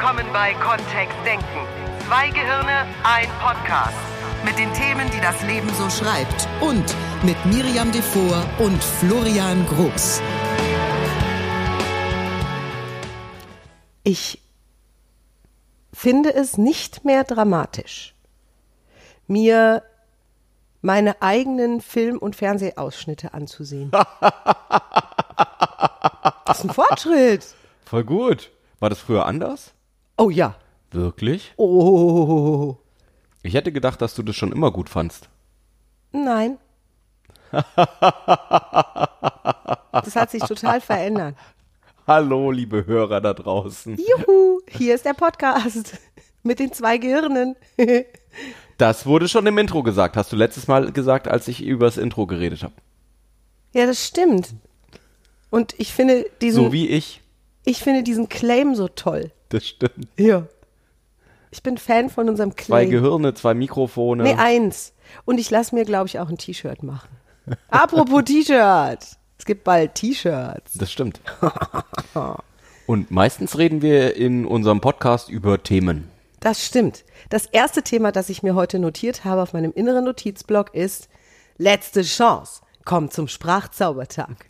Willkommen bei Kontext Denken. Zwei Gehirne, ein Podcast. Mit den Themen, die das Leben so schreibt. Und mit Miriam Deforth und Florian Gross. Ich finde es nicht mehr dramatisch, mir meine eigenen Film- und Fernsehausschnitte anzusehen. Das ist ein Fortschritt. Voll gut. War das früher anders? Oh ja. Wirklich? Oh. Ich hätte gedacht, dass du das schon immer gut fandst. Nein. Das hat sich total verändert. Hallo, liebe Hörer da draußen. Juhu, hier ist der Podcast mit den zwei Gehirnen. Das wurde schon im Intro gesagt, hast du letztes Mal gesagt, als ich über das Intro geredet habe. Ja, das stimmt. Und ich finde diesen... So wie ich. Ich finde diesen Claim so toll. Das stimmt. Ja. Ich bin Fan von unserem Claim. Zwei Gehirne, zwei Mikrofone. Nee, eins. Und ich lasse mir, glaube ich, auch ein T-Shirt machen. Apropos T-Shirt. Es gibt bald T-Shirts. Das stimmt. Und meistens reden wir in unserem Podcast über Themen. Das stimmt. Das erste Thema, das ich mir heute notiert habe auf meinem inneren Notizblock ist: Letzte Chance, komm zum Sprachzaubertag.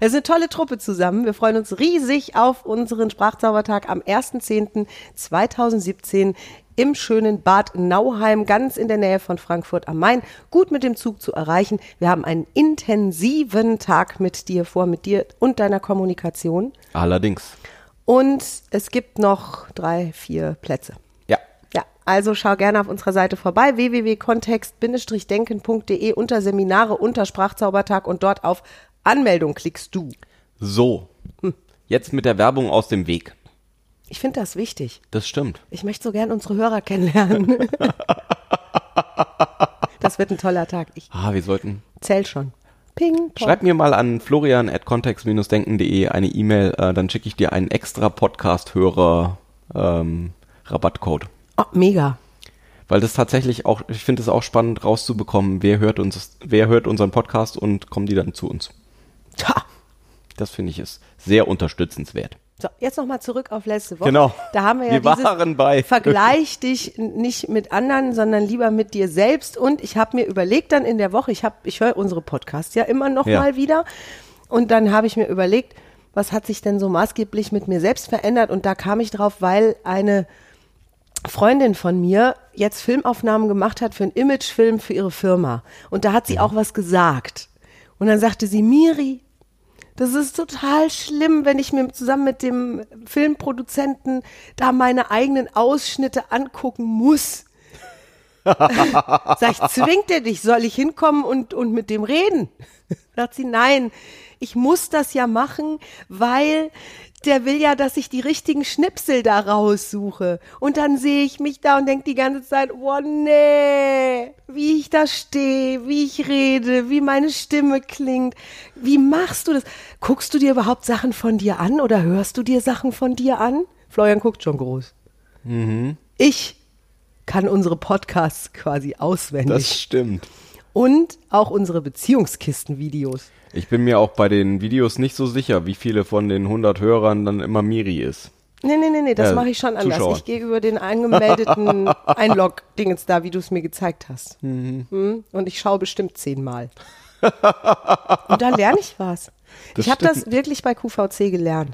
Es ist eine tolle Truppe zusammen. Wir freuen uns riesig auf unseren Sprachzaubertag am 1.10.2017 im schönen Bad Nauheim, ganz in der Nähe von Frankfurt am Main. Gut mit dem Zug zu erreichen. Wir haben einen intensiven Tag mit dir vor, mit dir und deiner Kommunikation. Allerdings. Und es gibt noch 3-4 Plätze. Ja, also schau gerne auf unserer Seite vorbei, www.kontext-denken.de, unter Seminare, unter Sprachzaubertag, und dort auf Anmeldung klickst du. So, jetzt mit der Werbung aus dem Weg. Ich finde das wichtig. Das stimmt. Ich möchte so gern unsere Hörer kennenlernen. Das wird ein toller Tag. Wir sollten. Zähl schon. Ping, schreib mir mal an florian@kontext-denken.de eine E-Mail, dann schicke ich dir einen extra Podcast-Hörer Rabattcode. Oh, mega. Weil das tatsächlich auch, ich finde es auch spannend rauszubekommen, wer hört unseren Podcast und kommen die dann zu uns. Ha. Das finde ich ist sehr unterstützenswert. So, jetzt nochmal zurück auf letzte Woche. Genau. Da haben wir waren bei. Vergleich dich nicht mit anderen, sondern lieber mit dir selbst. Und ich habe mir überlegt dann in der Woche, ich höre unsere Podcasts ja immer noch mal wieder. Und dann habe ich mir überlegt, was hat sich denn so maßgeblich mit mir selbst verändert? Und da kam ich drauf, weil eine Freundin von mir jetzt Filmaufnahmen gemacht hat für einen Imagefilm für ihre Firma. Und da hat sie auch was gesagt. Und dann sagte sie, Miri, das ist total schlimm, wenn ich mir zusammen mit dem Filmproduzenten da meine eigenen Ausschnitte angucken muss. Sag ich, zwingt er dich? Soll ich hinkommen und mit dem reden? Sagt sie, nein, ich muss das ja machen, weil der will ja, dass ich die richtigen Schnipsel da raussuche. Und dann sehe ich mich da und denke die ganze Zeit, oh nee, wie ich da stehe, wie ich rede, wie meine Stimme klingt. Wie machst du das? Guckst du dir überhaupt Sachen von dir an oder hörst du dir Sachen von dir an? Florian guckt schon groß. Mhm. Ich kann unsere Podcasts quasi auswendig. Das stimmt. Und auch unsere Beziehungskisten-Videos. Ich bin mir auch bei den Videos nicht so sicher, wie viele von den 100 Hörern dann immer Miri ist. Nee, das mache ich schon anders. Zuschauer. Ich gehe über den angemeldeten Einlog-Dingens da, wie du es mir gezeigt hast. Mhm. Und ich schaue bestimmt 10 Mal. Und da lerne ich was. Ich habe das wirklich bei QVC gelernt.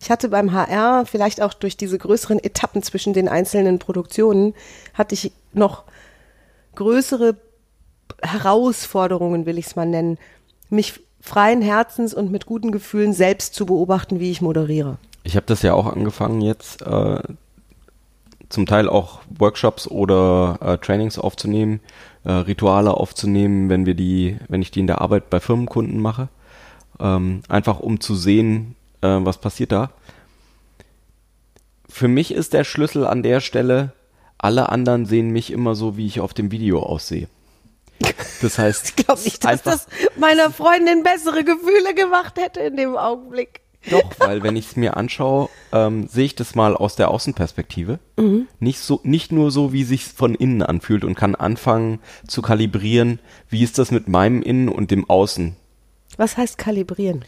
Ich hatte beim HR, vielleicht auch durch diese größeren Etappen zwischen den einzelnen Produktionen, hatte ich noch größere Herausforderungen, will ich es mal nennen, mich freien Herzens und mit guten Gefühlen selbst zu beobachten, wie ich moderiere. Ich habe das ja auch angefangen jetzt, zum Teil auch Workshops oder Trainings aufzunehmen, Rituale aufzunehmen, wenn ich die in der Arbeit bei Firmenkunden mache, einfach um zu sehen, was passiert da. Für mich ist der Schlüssel an der Stelle, alle anderen sehen mich immer so, wie ich auf dem Video aussehe. Das heißt, ich glaube nicht, dass das meiner Freundin bessere Gefühle gemacht hätte in dem Augenblick. Doch, weil wenn ich es mir anschaue, sehe ich das mal aus der Außenperspektive. Mhm. Nicht nur so, wie sich es von innen anfühlt, und kann anfangen zu kalibrieren, wie ist das mit meinem Innen und dem Außen. Was heißt kalibrieren?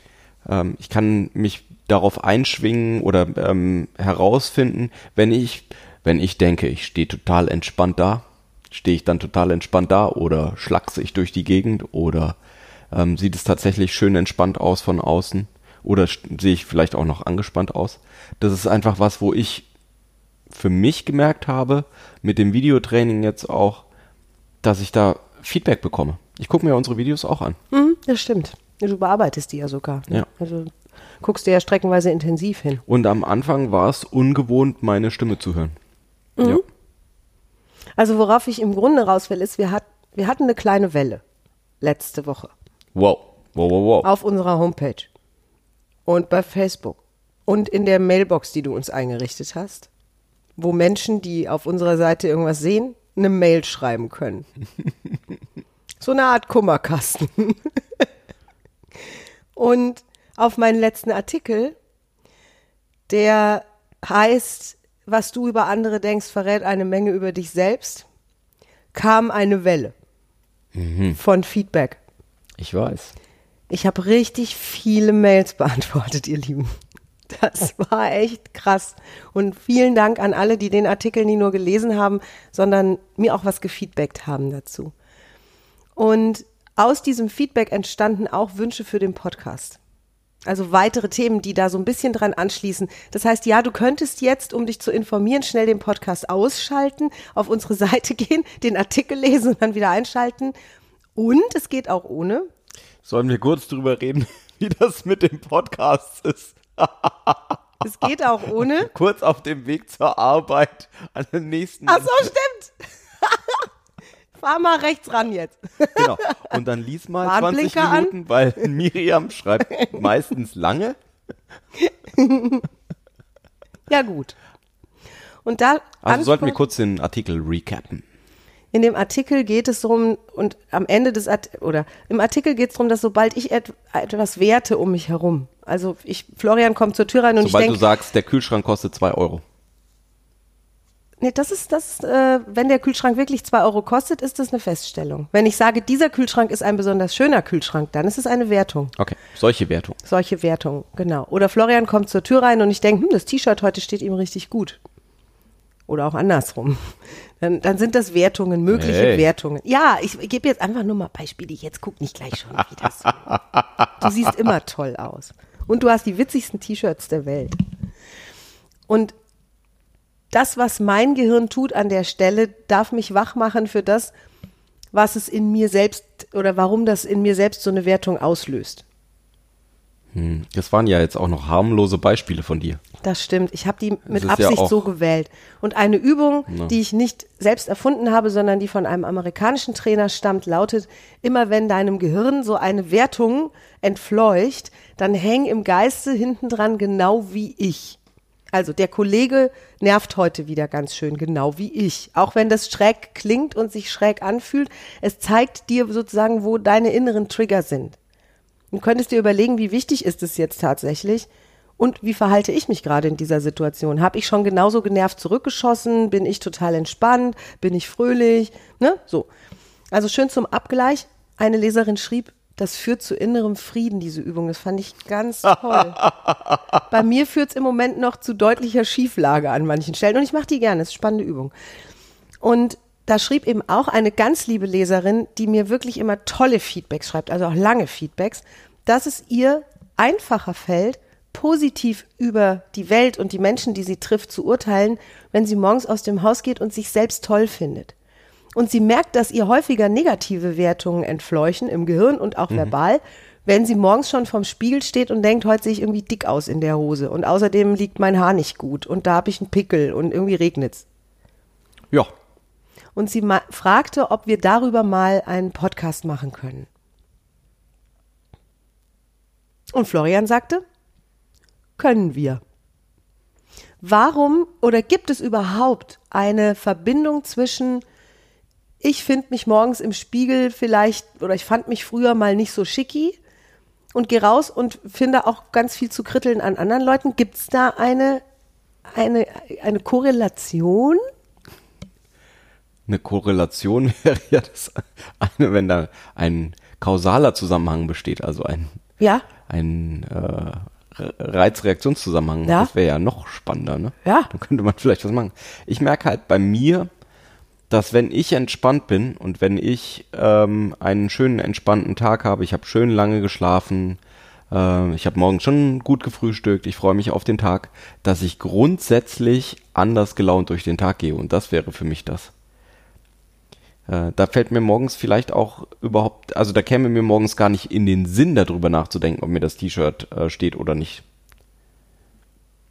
Ich kann mich darauf einschwingen oder herausfinden, wenn ich denke, ich stehe total entspannt da, stehe ich dann total entspannt da oder schlachse ich durch die Gegend oder sieht es tatsächlich schön entspannt aus von außen oder sehe ich vielleicht auch noch angespannt aus. Das ist einfach was, wo ich für mich gemerkt habe, mit dem Videotraining jetzt auch, dass ich da Feedback bekomme. Ich gucke mir unsere Videos auch an. Mhm, das stimmt. Du bearbeitest die ja sogar. Ja. Also guckst dir ja streckenweise intensiv hin. Und am Anfang war es ungewohnt, meine Stimme zu hören. Mhm. Ja. Also worauf ich im Grunde raus will, ist, wir hatten eine kleine Welle letzte Woche. Wow, wow, wow, wow. Auf unserer Homepage und bei Facebook und in der Mailbox, die du uns eingerichtet hast, wo Menschen, die auf unserer Seite irgendwas sehen, eine Mail schreiben können. So eine Art Kummerkasten. Und auf meinen letzten Artikel, der heißt, was du über andere denkst, verrät eine Menge über dich selbst, kam eine Welle von Feedback. Ich weiß. Ich habe richtig viele Mails beantwortet, ihr Lieben. Das war echt krass. Und vielen Dank an alle, die den Artikel nicht nur gelesen haben, sondern mir auch was gefeedbackt haben dazu. Und aus diesem Feedback entstanden auch Wünsche für den Podcast. Also weitere Themen, die da so ein bisschen dran anschließen. Das heißt, ja, du könntest jetzt, um dich zu informieren, schnell den Podcast ausschalten, auf unsere Seite gehen, den Artikel lesen und dann wieder einschalten. Und es geht auch ohne. Sollen wir kurz drüber reden, wie das mit dem Podcast ist? Es geht auch ohne. Kurz auf dem Weg zur Arbeit an den nächsten. Ach so, stimmt. Fahr mal rechts ran jetzt. Genau. Und dann lies mal 20 Minuten, weil Miriam schreibt meistens lange. Ja, gut. Und da also sollten wir kurz den Artikel recappen. In dem Artikel geht es darum, und am Ende des im Artikel geht es darum, dass sobald ich etwas werte um mich herum, also Florian kommt zur Tür rein und sobald ich denke. Sobald du sagst, der Kühlschrank kostet 2 €. Nee, wenn der Kühlschrank wirklich 2 € kostet, ist das eine Feststellung. Wenn ich sage, dieser Kühlschrank ist ein besonders schöner Kühlschrank, dann ist es eine Wertung. Okay, solche Wertung. Solche Wertung, genau. Oder Florian kommt zur Tür rein und ich denke, das T-Shirt heute steht ihm richtig gut. Oder auch andersrum. Dann sind das Wertungen, mögliche Wertungen. Ja, ich gebe jetzt einfach nur mal Beispiele. Jetzt guck nicht gleich schon wieder so. Du siehst immer toll aus. Und du hast die witzigsten T-Shirts der Welt. Und das, was mein Gehirn tut an der Stelle, darf mich wach machen für das, was es in mir selbst oder warum das in mir selbst so eine Wertung auslöst. Das waren ja jetzt auch noch harmlose Beispiele von dir. Das stimmt. Ich habe die mit Absicht so gewählt. Und eine Übung, die ich nicht selbst erfunden habe, sondern die von einem amerikanischen Trainer stammt, lautet, immer wenn deinem Gehirn so eine Wertung entfleucht, dann häng im Geiste hinten dran genau wie ich. Also der Kollege nervt heute wieder ganz schön, genau wie ich. Auch wenn das schräg klingt und sich schräg anfühlt, es zeigt dir sozusagen, wo deine inneren Trigger sind. Du könntest dir überlegen, wie wichtig ist es jetzt tatsächlich und wie verhalte ich mich gerade in dieser Situation? Habe ich schon genauso genervt zurückgeschossen? Bin ich total entspannt? Bin ich fröhlich? Ne? So. Also schön zum Abgleich. Eine Leserin schrieb, das führt zu innerem Frieden, diese Übung. Das fand ich ganz toll. Bei mir führt es im Moment noch zu deutlicher Schieflage an manchen Stellen. Und ich mache die gerne. Das ist eine spannende Übung. Und da schrieb eben auch eine ganz liebe Leserin, die mir wirklich immer tolle Feedbacks schreibt, also auch lange Feedbacks, dass es ihr einfacher fällt, positiv über die Welt und die Menschen, die sie trifft, zu urteilen, wenn sie morgens aus dem Haus geht und sich selbst toll findet. Und sie merkt, dass ihr häufiger negative Wertungen entfleuchen im Gehirn und auch verbal, wenn sie morgens schon vorm Spiegel steht und denkt, heute sehe ich irgendwie dick aus in der Hose und außerdem liegt mein Haar nicht gut und da habe ich einen Pickel und irgendwie regnet's. Ja. Und sie fragte, ob wir darüber mal einen Podcast machen können. Und Florian sagte, können wir. Warum oder gibt es überhaupt eine Verbindung zwischen ich finde mich morgens im Spiegel vielleicht, oder ich fand mich früher mal nicht so schicki und gehe raus und finde auch ganz viel zu kritteln an anderen Leuten. Gibt es da eine Korrelation? Eine Korrelation wäre ja das eine, wenn da ein kausaler Zusammenhang besteht, also ein Reizreaktionszusammenhang. Ja. Das wäre ja noch spannender, ne? Ja. Dann könnte man vielleicht was machen. Ich merke halt bei mir, dass wenn ich entspannt bin und wenn ich einen schönen, entspannten Tag habe, ich habe schön lange geschlafen, ich habe morgens schon gut gefrühstückt, ich freue mich auf den Tag, dass ich grundsätzlich anders gelaunt durch den Tag gehe. Und das wäre für mich das. Da fällt mir morgens vielleicht auch überhaupt, also da käme mir morgens gar nicht in den Sinn, darüber nachzudenken, ob mir das T-Shirt steht oder nicht.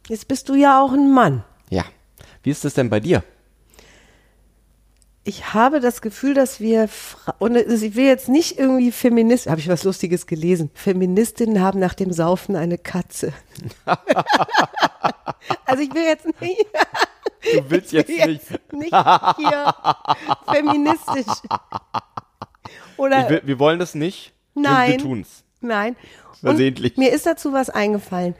Jetzt bist du ja auch ein Mann. Ja. Wie ist das denn bei dir? Ich habe das Gefühl, dass wir, und ich will jetzt nicht irgendwie Feminist, habe ich was Lustiges gelesen, Feministinnen haben nach dem Saufen eine Katze. Also ich will jetzt nicht, du willst jetzt, nicht hier feministisch. Oder wir wollen das nicht, nein, und wir tun es. Nein, versehentlich. Mir ist dazu was eingefallen.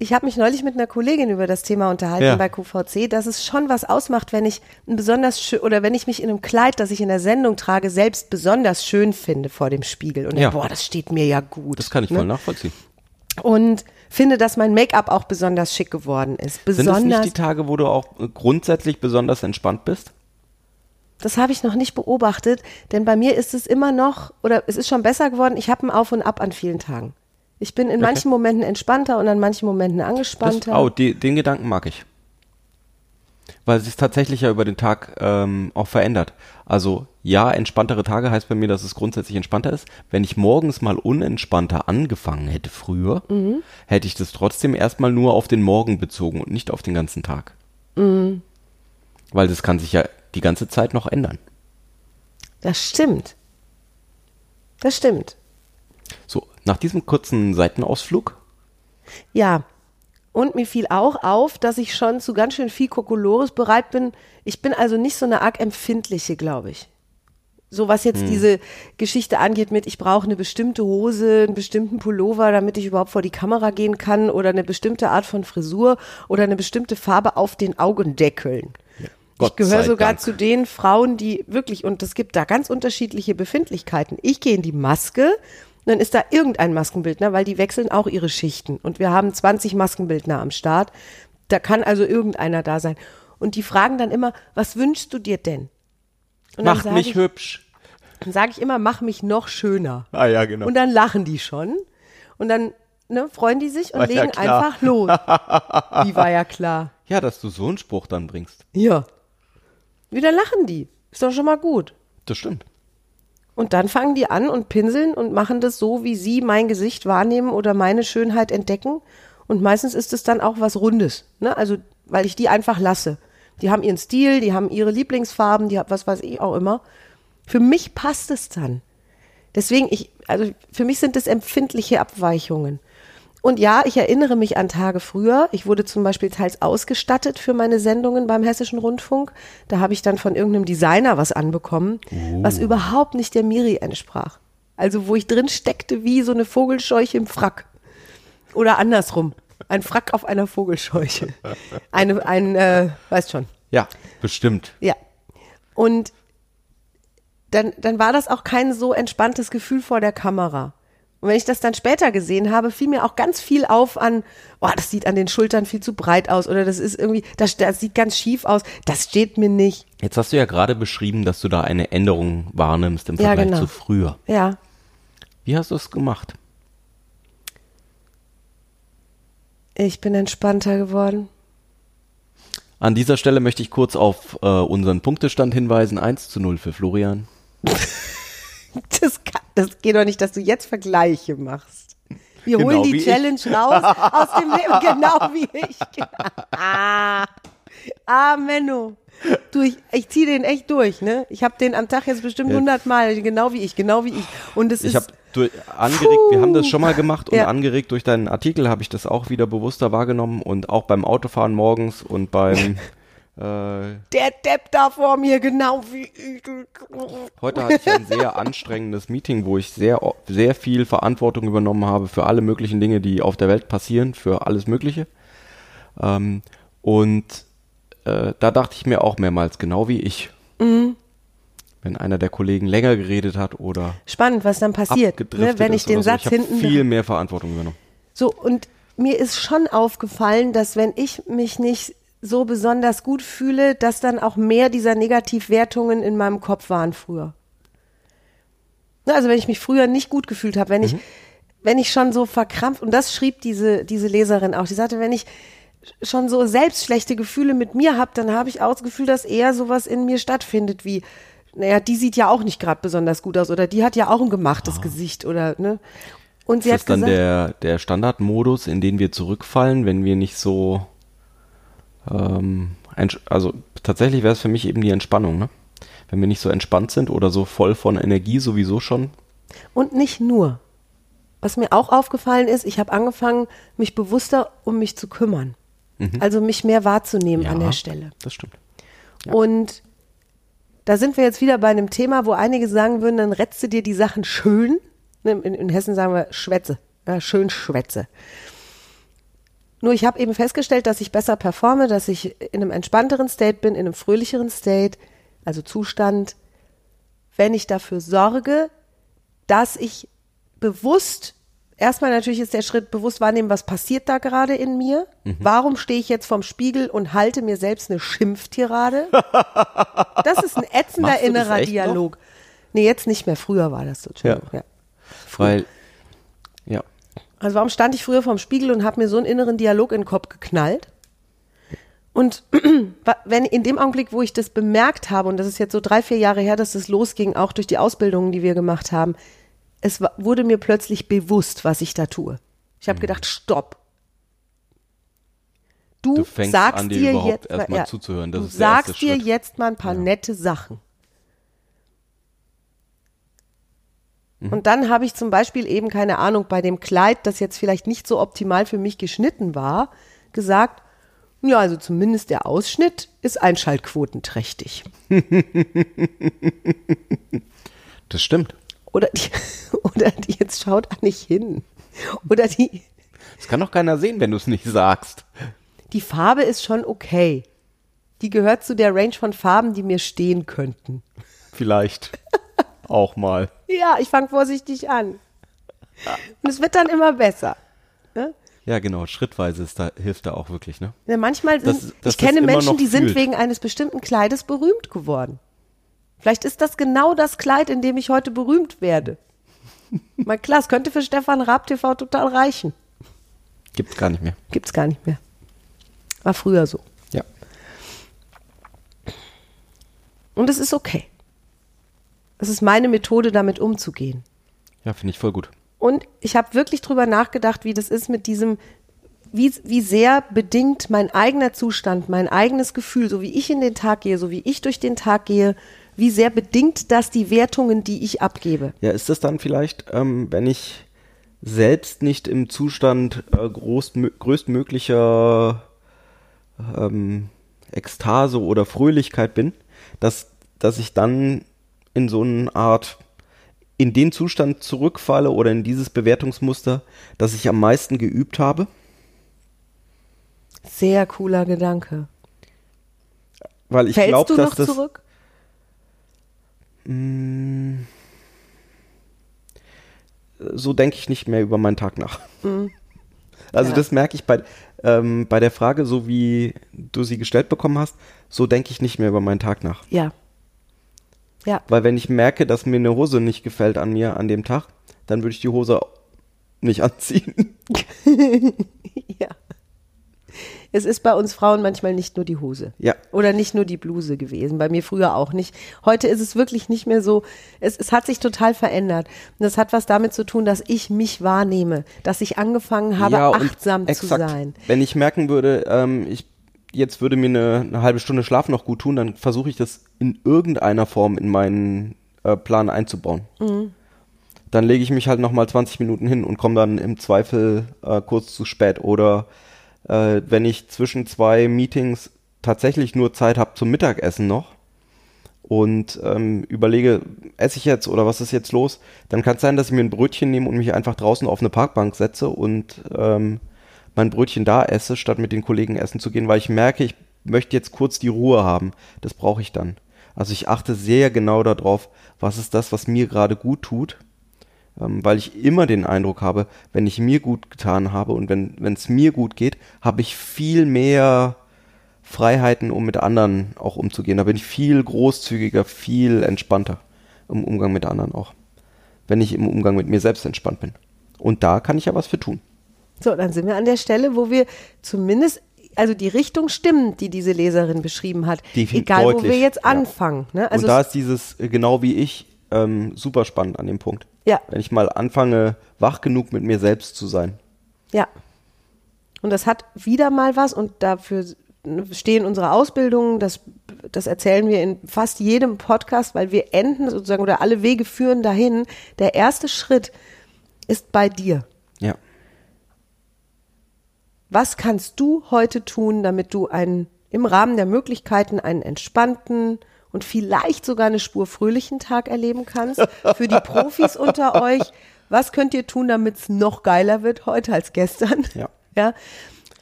Ich habe mich neulich mit einer Kollegin über das Thema unterhalten, ja, bei QVC, dass es schon was ausmacht, wenn ich ein besonders schön, oder wenn ich mich in einem Kleid, das ich in der Sendung trage, selbst besonders schön finde vor dem Spiegel und ja, denke, boah, das steht mir ja gut. Das kann ich voll nachvollziehen. Und finde, dass mein Make-up auch besonders schick geworden ist. Besonders. Sind das nicht die Tage, wo du auch grundsätzlich besonders entspannt bist? Das habe ich noch nicht beobachtet, denn bei mir ist es immer noch, oder es ist schon besser geworden, ich habe ein Auf und Ab an vielen Tagen. Ich bin in manchen Momenten entspannter und an manchen Momenten angespannter. Das, den Gedanken mag ich. Weil es sich tatsächlich ja über den Tag auch verändert. Also ja, entspanntere Tage heißt bei mir, dass es grundsätzlich entspannter ist. Wenn ich morgens mal unentspannter angefangen hätte früher, hätte ich das trotzdem erstmal nur auf den Morgen bezogen und nicht auf den ganzen Tag. Mhm. Weil das kann sich ja die ganze Zeit noch ändern. Das stimmt. Das stimmt. So, nach diesem kurzen Seitenausflug? Ja, und mir fiel auch auf, dass ich schon zu ganz schön viel Kokolores bereit bin. Ich bin also nicht so eine arg empfindliche, glaube ich. So was jetzt diese Geschichte angeht mit, ich brauche eine bestimmte Hose, einen bestimmten Pullover, damit ich überhaupt vor die Kamera gehen kann, oder eine bestimmte Art von Frisur oder eine bestimmte Farbe auf den Augendeckeln. Ja. Ich gehöre sogar zu den Frauen, die wirklich, und es gibt da ganz unterschiedliche Befindlichkeiten. Ich gehe in die Maske. Dann ist da irgendein Maskenbildner, weil die wechseln auch ihre Schichten. Und wir haben 20 Maskenbildner am Start. Da kann also irgendeiner da sein. Und die fragen dann immer, was wünschst du dir denn? Und mach mich hübsch. Dann sage ich immer, mach mich noch schöner. Ah ja, genau. Und dann lachen die schon. Und dann freuen die sich und legen einfach los. Die war ja klar. Ja, dass du so einen Spruch dann bringst. Ja. Wieder lachen die. Ist doch schon mal gut. Das stimmt. Und dann fangen die an und pinseln und machen das so, wie sie mein Gesicht wahrnehmen oder meine Schönheit entdecken. Und meistens ist es dann auch was Rundes, ne? Also, weil ich die einfach lasse. Die haben ihren Stil, die haben ihre Lieblingsfarben, die haben was weiß ich auch immer. Für mich passt es dann. Deswegen, für mich sind das empfindliche Abweichungen. Und ja, ich erinnere mich an Tage früher. Ich wurde zum Beispiel teils ausgestattet für meine Sendungen beim Hessischen Rundfunk. Da habe ich dann von irgendeinem Designer was anbekommen, was überhaupt nicht der Miri entsprach. Also wo ich drin steckte wie so eine Vogelscheuche im Frack. Oder andersrum, ein Frack auf einer Vogelscheuche. Weißt schon. Ja, bestimmt. Ja, und dann war das auch kein so entspanntes Gefühl vor der Kamera. Und wenn ich das dann später gesehen habe, fiel mir auch ganz viel auf an, oh, das sieht an den Schultern viel zu breit aus, oder das ist irgendwie, das sieht ganz schief aus, das steht mir nicht. Jetzt hast du ja gerade beschrieben, dass du da eine Änderung wahrnimmst im Vergleich zu früher. Ja. Wie hast du es gemacht? Ich bin entspannter geworden. An dieser Stelle möchte ich kurz auf unseren Punktestand hinweisen, 1:0 für Florian. Das geht doch nicht, dass du jetzt Vergleiche machst. Wir holen die Challenge raus aus dem Leben, genau wie ich. Menno. Du, ich ziehe den echt durch, ne? Ich habe den am Tag jetzt bestimmt 100 Mal, genau wie ich. Und es ist. Wir haben das schon mal gemacht und angeregt durch deinen Artikel habe ich das auch wieder bewusster wahrgenommen und auch beim Autofahren morgens und beim. Der Depp da vor mir, genau wie ich. Heute hatte ich ein sehr anstrengendes Meeting, wo ich sehr, sehr viel Verantwortung übernommen habe für alle möglichen Dinge, die auf der Welt passieren, für alles Mögliche. Da dachte ich mir auch mehrmals, genau wie ich. Mhm. Wenn einer der Kollegen länger geredet hat oder. Spannend, was dann passiert, ne, wenn ich den Satz hinten. Ich habe viel mehr Verantwortung übernommen. So, und mir ist schon aufgefallen, dass wenn ich mich nicht so besonders gut fühle, dass dann auch mehr dieser Negativwertungen in meinem Kopf waren früher. Also wenn ich mich früher nicht gut gefühlt habe, wenn ich schon so verkrampft, und das schrieb diese Leserin auch, die sagte, wenn ich schon so selbst schlechte Gefühle mit mir habe, dann habe ich auch das Gefühl, dass eher sowas in mir stattfindet wie, naja, die sieht ja auch nicht gerade besonders gut aus oder die hat ja auch ein gemachtes Gesicht oder, ne? Und sie hat gesagt, ist das dann der Standardmodus, in den wir zurückfallen, wenn wir nicht so, also tatsächlich wäre es für mich eben die Entspannung, ne? Wenn wir nicht so entspannt sind oder so voll von Energie sowieso schon. Und nicht nur. Was mir auch aufgefallen ist, ich habe angefangen, mich bewusster um mich zu kümmern. Mhm. Also mich mehr wahrzunehmen an der Stelle. Das stimmt. Ja. Und da sind wir jetzt wieder bei einem Thema, wo einige sagen würden, dann rätst du dir die Sachen schön. In Hessen sagen wir Schwätze. Ja, schön Schwätze. Nur ich habe eben festgestellt, dass ich besser performe, dass ich in einem entspannteren State bin, in einem fröhlicheren State, also Zustand, wenn ich dafür sorge, dass ich bewusst, erstmal natürlich ist der Schritt bewusst wahrnehmen, was passiert da gerade in mir? Mhm. Warum stehe ich jetzt vorm Spiegel und halte mir selbst eine Schimpftirade? Das ist ein ätzender innerer Dialog. Noch? Nee, jetzt nicht mehr. Früher war das so. Ja. Weil, ja. Also warum stand ich früher vorm Spiegel und habe mir so einen inneren Dialog in den Kopf geknallt? Und wenn in dem Augenblick, wo ich das bemerkt habe, und das ist jetzt so 3-4 Jahre her, dass das losging, auch durch die Ausbildungen, die wir gemacht haben, es wurde mir plötzlich bewusst, was ich da tue. Ich habe gedacht, stopp. Du fängst an, dir überhaupt erstmal zuzuhören. Du sagst dir jetzt mal ein paar nette Sachen. Mhm. Und dann habe ich zum Beispiel eben, keine Ahnung, bei dem Kleid, das jetzt vielleicht nicht so optimal für mich geschnitten war, gesagt, ja, also zumindest der Ausschnitt ist einschaltquotenträchtig. Das stimmt. Oder die jetzt schaut auch nicht hin. Oder die. Das kann doch keiner sehen, wenn du es nicht sagst. Die Farbe ist schon okay. Die gehört zu der Range von Farben, die mir stehen könnten. Vielleicht. Auch mal. Ja, ich fange vorsichtig an. Und es wird dann immer besser. Ne? Ja, genau. Schrittweise hilft da auch wirklich. Ne? Ja, manchmal ich kenne Menschen, die sind wegen eines bestimmten Kleides berühmt geworden. Vielleicht ist das genau das Kleid, in dem ich heute berühmt werde. Mal klar, es könnte für Stefan Raab TV total reichen. Gibt's gar nicht mehr. War früher so. Ja. Und es ist okay. Es ist meine Methode, damit umzugehen. Ja, finde ich voll gut. Und ich habe wirklich drüber nachgedacht, wie das ist mit diesem, wie sehr bedingt mein eigener Zustand, mein eigenes Gefühl, so wie ich in den Tag gehe, so wie ich durch den Tag gehe, wie sehr bedingt das die Wertungen, die ich abgebe. Ja, ist das dann vielleicht, wenn ich selbst nicht im Zustand größtmöglicher Ekstase oder Fröhlichkeit bin, dass ich dann in so eine Art, in den Zustand zurückfalle oder in dieses Bewertungsmuster, das ich am meisten geübt habe? Sehr cooler Gedanke. Weil ich glaube, dass das zurück? So denke ich nicht mehr über meinen Tag nach. Mhm. Also das merke ich bei der Frage, so wie du sie gestellt bekommen hast, so denke ich nicht mehr über meinen Tag nach. Ja. Weil wenn ich merke, dass mir eine Hose nicht gefällt an mir an dem Tag, dann würde ich die Hose nicht anziehen. Ja. Es ist bei uns Frauen manchmal nicht nur die Hose oder nicht nur die Bluse gewesen, bei mir früher auch nicht. Heute ist es wirklich nicht mehr so, es hat sich total verändert. Und das hat was damit zu tun, dass ich mich wahrnehme, dass ich angefangen habe, achtsam zu sein. Wenn ich merken würde, jetzt würde mir eine halbe Stunde Schlaf noch gut tun, dann versuche ich das in irgendeiner Form in meinen Plan einzubauen. Mhm. Dann lege ich mich halt nochmal 20 Minuten hin und komme dann im Zweifel kurz zu spät oder wenn ich zwischen 2 Meetings tatsächlich nur Zeit habe zum Mittagessen noch und überlege, esse ich jetzt oder was ist jetzt los, dann kann es sein, dass ich mir ein Brötchen nehme und mich einfach draußen auf eine Parkbank setze und mein Brötchen da esse, statt mit den Kollegen essen zu gehen, weil ich merke, ich möchte jetzt kurz die Ruhe haben. Das brauche ich dann. Also ich achte sehr genau darauf, was ist das, was mir gerade gut tut weil ich immer den Eindruck habe, wenn ich mir gut getan habe und wenn es mir gut geht, habe ich viel mehr Freiheiten, um mit anderen auch umzugehen. Da bin ich viel großzügiger, viel entspannter im Umgang mit anderen auch, wenn ich im Umgang mit mir selbst entspannt bin. Und da kann ich ja was für tun. So, dann sind wir an der Stelle, wo wir zumindest, also die Richtung stimmt, die diese Leserin beschrieben hat. Egal, deutlich, wo wir jetzt anfangen. Ja. Ne? Also und da ist dieses, genau wie ich, super spannend an dem Punkt. Ja. Wenn ich mal anfange, wach genug mit mir selbst zu sein. Ja. Und das hat wieder mal was, und dafür stehen unsere Ausbildungen, das erzählen wir in fast jedem Podcast, weil wir enden sozusagen, oder alle Wege führen dahin. Der erste Schritt ist bei dir. Ja. Was kannst du heute tun, damit du im Rahmen der Möglichkeiten einen entspannten und vielleicht sogar eine Spur fröhlichen Tag erleben kannst? Für die Profis unter euch, was könnt ihr tun, damit es noch geiler wird heute als gestern? Ja. Ja?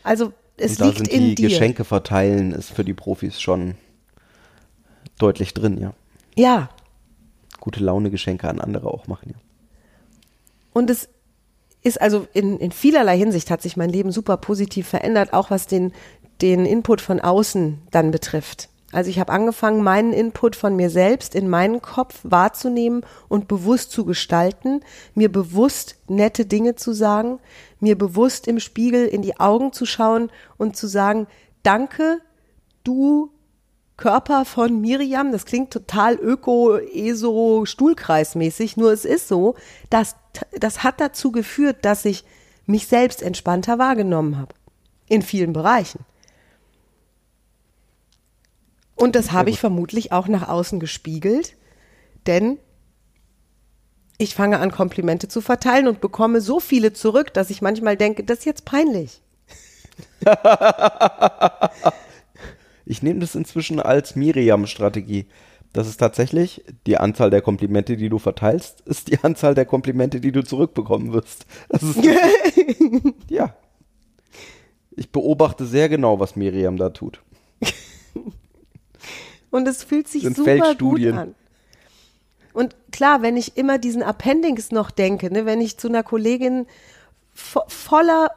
Also es liegt in dir. Und da sind die Geschenke verteilen, ist für die Profis schon deutlich drin, ja. Ja. Gute Laune Geschenke an andere auch machen, ja. Und es ist also in vielerlei Hinsicht hat sich mein Leben super positiv verändert, auch was den Input von außen dann betrifft. Also ich habe angefangen, meinen Input von mir selbst in meinen Kopf wahrzunehmen und bewusst zu gestalten, mir bewusst nette Dinge zu sagen, mir bewusst im Spiegel in die Augen zu schauen und zu sagen, danke, du Körper von Miriam, das klingt total öko-eso-stuhlkreismäßig, nur es ist so, dass das hat dazu geführt, dass ich mich selbst entspannter wahrgenommen habe. In vielen Bereichen. Und das habe ich vermutlich auch nach außen gespiegelt, denn ich fange an, Komplimente zu verteilen und bekomme so viele zurück, dass ich manchmal denke, das ist jetzt peinlich. Ich nehme das inzwischen als Miriam-Strategie. Das ist tatsächlich die Anzahl der Komplimente, die du verteilst, ist die Anzahl der Komplimente, die du zurückbekommen wirst. Das ist ja. Ich beobachte sehr genau, was Miriam da tut. Und es fühlt sich super gut an. Und klar, wenn ich immer diesen Appendix noch denke, ne, wenn ich zu einer Kollegin voller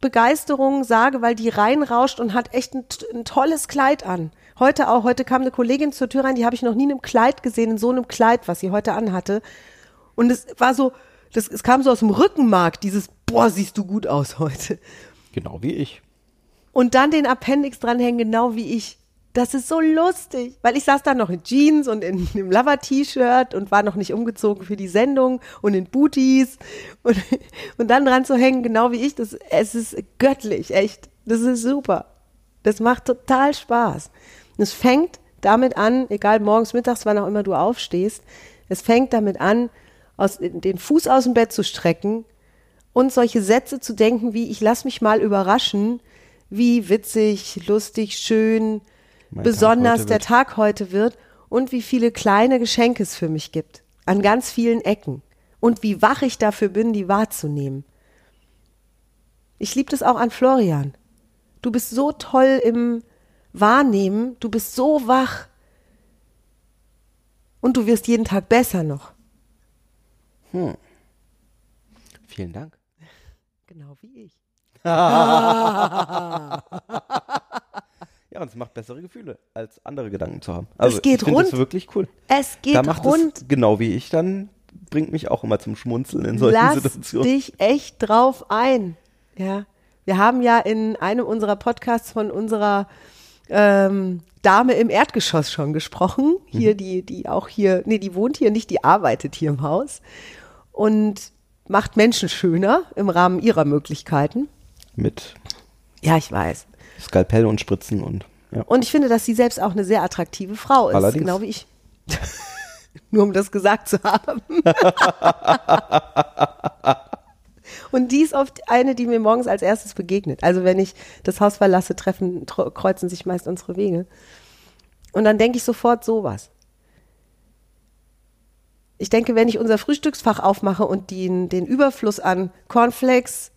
Begeisterung sage, weil die reinrauscht und hat echt ein tolles Kleid an. Heute kam eine Kollegin zur Tür rein, die habe ich noch nie in einem Kleid gesehen, in so einem Kleid, was sie heute anhatte. Und es war so, es kam so aus dem Rückenmark, dieses, boah, siehst du gut aus heute. Genau wie ich. Und dann den Appendix dranhängen, genau wie ich. Das ist so lustig, weil ich saß da noch in Jeans und in einem Lover-T-Shirt und war noch nicht umgezogen für die Sendung und in Booties. Und dann dran zu hängen, genau wie ich, es ist göttlich, echt. Das ist super. Das macht total Spaß. Es fängt damit an, egal morgens, mittags, wann auch immer du aufstehst, es fängt damit an, den Fuß aus dem Bett zu strecken und solche Sätze zu denken wie, ich lass mich mal überraschen, wie witzig, lustig, schön, besonders der Tag heute wird und wie viele kleine Geschenke es für mich gibt, an ganz vielen Ecken und wie wach ich dafür bin, die wahrzunehmen. Ich liebe das auch an Florian. Du bist so toll im Wahrnehmen, du bist so wach und du wirst jeden Tag besser noch. Vielen Dank. Genau wie ich. Ja, und es macht bessere Gefühle, als andere Gedanken zu haben. Also es geht rund. Das ist wirklich cool. Es geht rund. Da macht es genau wie ich, dann bringt mich auch immer zum Schmunzeln in solchen Situationen. Lass dich echt drauf ein. Ja. Wir haben ja in einem unserer Podcasts von unserer Dame im Erdgeschoss schon gesprochen. Hier, die auch hier, nee, die wohnt hier nicht, die arbeitet hier im Haus und macht Menschen schöner im Rahmen ihrer Möglichkeiten. Mit? Ja, ich weiß. Skalpelle und Spritzen und, ja. Und ich finde, dass sie selbst auch eine sehr attraktive Frau ist. Allerdings. Genau wie ich. Nur um das gesagt zu haben. Und die ist oft eine, die mir morgens als erstes begegnet. Also wenn ich das Haus verlasse, kreuzen sich meist unsere Wege. Und dann denke ich sofort sowas. Ich denke, wenn ich unser Frühstücksfach aufmache und den Überfluss an Cornflakes,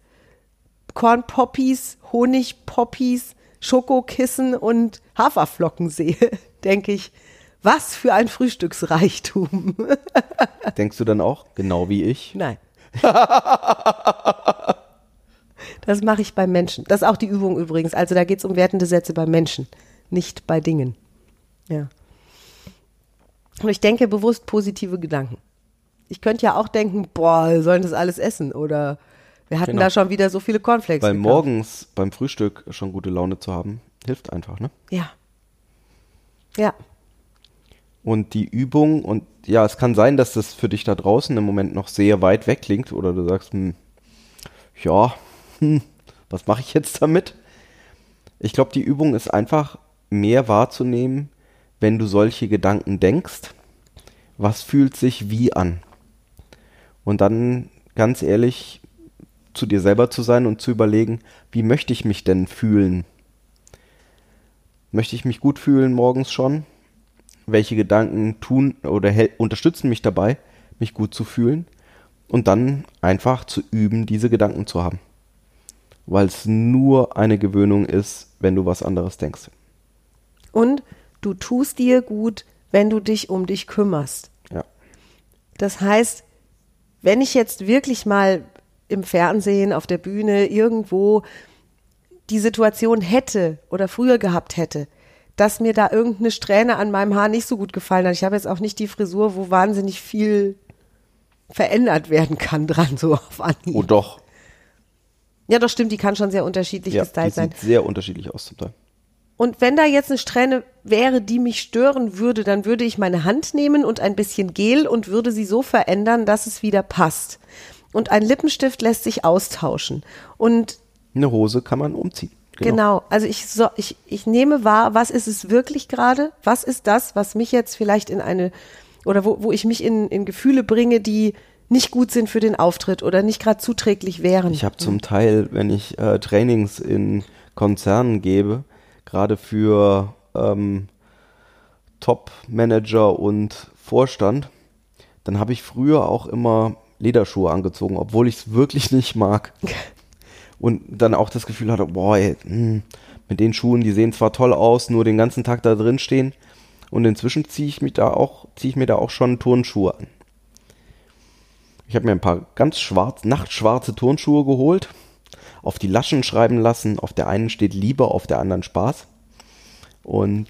Kornpoppies, Honigpoppies, Schokokissen und Haferflocken sehe, denke ich, Was für ein Frühstücksreichtum. Denkst du dann auch, genau wie ich? Nein. Das mache ich beim Menschen. Das ist auch die Übung übrigens. Also da geht es um wertende Sätze bei Menschen, nicht bei Dingen. Ja. Und ich denke bewusst positive Gedanken. Ich könnte ja auch denken, boah, wir sollen das alles essen oder wir hatten da schon wieder so viele Cornflakes. Weil morgens beim Frühstück schon gute Laune zu haben, hilft einfach, ne? Ja. Ja. Und die Übung und ja, es kann sein, dass das für dich da draußen im Moment noch sehr weit weg klingt oder du sagst, was mache ich jetzt damit? Ich glaube, die Übung ist einfach mehr wahrzunehmen, wenn du solche Gedanken denkst, was fühlt sich wie an? Und dann ganz ehrlich zu dir selber zu sein und zu überlegen, wie möchte ich mich denn fühlen? Möchte ich mich gut fühlen morgens schon? Welche Gedanken tun oder unterstützen mich dabei, mich gut zu fühlen? Und dann einfach zu üben, diese Gedanken zu haben. Weil es nur eine Gewöhnung ist, wenn du was anderes denkst. Und du tust dir gut, wenn du dich um dich kümmerst. Ja. Das heißt, wenn ich jetzt wirklich mal im Fernsehen, auf der Bühne, irgendwo die Situation hätte oder früher gehabt hätte, dass mir da irgendeine Strähne an meinem Haar nicht so gut gefallen hat. Ich habe jetzt auch nicht die Frisur, wo wahnsinnig viel verändert werden kann dran, so auf Anhieb. Oh doch. Ja, doch stimmt, die kann schon sehr unterschiedlich gestylt sein. Ja, die sieht sehr unterschiedlich aus zum Teil. Und wenn da jetzt eine Strähne wäre, die mich stören würde, dann würde ich meine Hand nehmen und ein bisschen Gel und würde sie so verändern, dass es wieder passt. Und ein Lippenstift lässt sich austauschen. Und eine Hose kann man umziehen. Genau. Also ich nehme wahr, was ist es wirklich gerade? Was ist das, was mich jetzt vielleicht in eine, oder wo ich mich in Gefühle bringe, die nicht gut sind für den Auftritt oder nicht gerade zuträglich wären? Ich habe zum Teil, wenn ich Trainings in Konzernen gebe, gerade für Top-Manager und Vorstand, dann habe ich früher auch immer Lederschuhe angezogen, obwohl ich es wirklich nicht mag. Und dann auch das Gefühl hatte, boah, ey, mit den Schuhen, die sehen zwar toll aus, nur den ganzen Tag da drin stehen. Und inzwischen ziehe ich mir da auch schon Turnschuhe an. Ich habe mir ein paar ganz nachtschwarze Turnschuhe geholt, auf die Laschen schreiben lassen. Auf der einen steht Liebe, auf der anderen Spaß. Und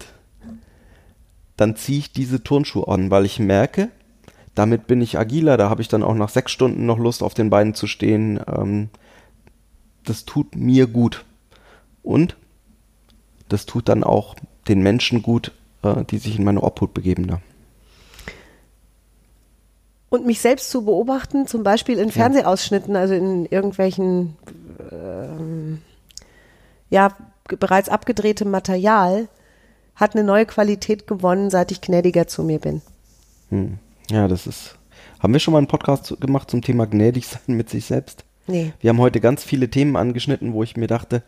dann ziehe ich diese Turnschuhe an, weil ich merke, damit bin ich agiler. Da habe ich dann auch nach 6 Stunden noch Lust, auf den Beinen zu stehen. Das tut mir gut. Und das tut dann auch den Menschen gut, die sich in meine Obhut begeben da. Und mich selbst zu beobachten, zum Beispiel in Fernsehausschnitten, also in irgendwelchen bereits abgedrehtem Material, hat eine neue Qualität gewonnen, seit ich gnädiger zu mir bin. Ja, das ist. Haben wir schon mal einen Podcast gemacht zum Thema gnädig sein mit sich selbst? Nee. Wir haben heute ganz viele Themen angeschnitten, wo ich mir dachte,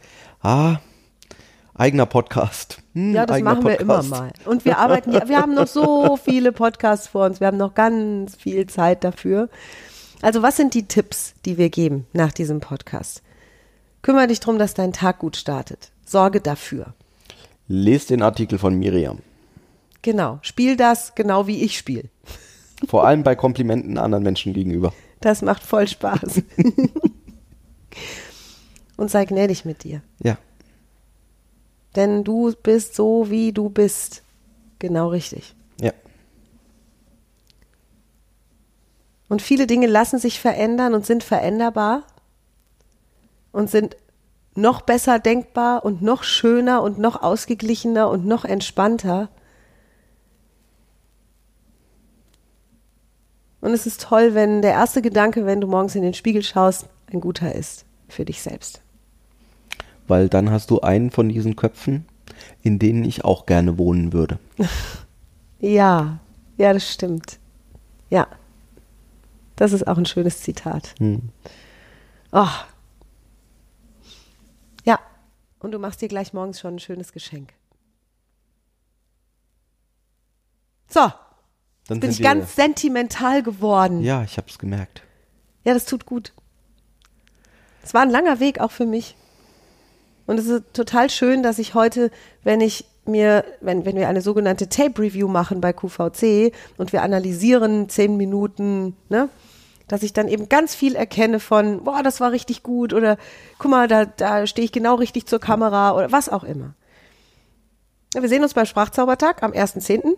eigener Podcast. Ja, das machen wir immer mal. Und wir arbeiten, wir haben noch so viele Podcasts vor uns. Wir haben noch ganz viel Zeit dafür. Also was sind die Tipps, die wir geben nach diesem Podcast? Kümmere dich darum, dass dein Tag gut startet. Sorge dafür. Lies den Artikel von Miriam. Genau. Spiel das genau wie ich spiele. Vor allem bei Komplimenten anderen Menschen gegenüber. Das macht voll Spaß. Und sei gnädig mit dir. Ja. Denn du bist so, wie du bist. Genau richtig. Ja. Und viele Dinge lassen sich verändern und sind veränderbar und sind noch besser denkbar und noch schöner und noch ausgeglichener und noch entspannter. Und es ist toll, wenn der erste Gedanke, wenn du morgens in den Spiegel schaust, ein guter ist für dich selbst. Weil dann hast du einen von diesen Köpfen, in denen ich auch gerne wohnen würde. Ja, das stimmt. Ja, das ist auch ein schönes Zitat. Oh. Ja, und du machst dir gleich morgens schon ein schönes Geschenk. So, dann bin ich ganz sentimental geworden. Ja, ich hab's gemerkt. Ja, das tut gut. Es war ein langer Weg, auch für mich. Und es ist total schön, dass ich heute, wenn ich mir, wenn wir eine sogenannte Tape-Review machen bei QVC und wir analysieren 10 Minuten, ne, dass ich dann eben ganz viel erkenne von, boah, das war richtig gut oder guck mal, da stehe ich genau richtig zur Kamera oder was auch immer. Wir sehen uns beim Sprachzaubertag am 1.10.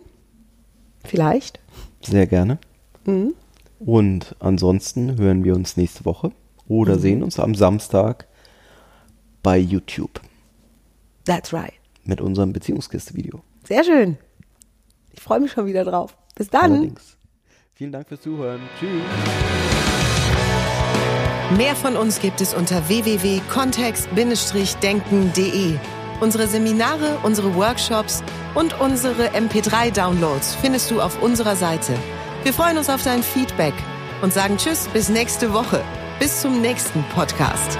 Vielleicht. Sehr gerne. Mhm. Und ansonsten hören wir uns nächste Woche oder sehen uns am Samstag bei YouTube. That's right. Mit unserem Beziehungskiste-Video. Sehr schön. Ich freue mich schon wieder drauf. Bis dann. Allerdings. Vielen Dank fürs Zuhören. Tschüss. Mehr von uns gibt es unter www.kontext-denken.de. Unsere Seminare, unsere Workshops und unsere MP3-Downloads findest du auf unserer Seite. Wir freuen uns auf dein Feedback und sagen Tschüss bis nächste Woche. Bis zum nächsten Podcast.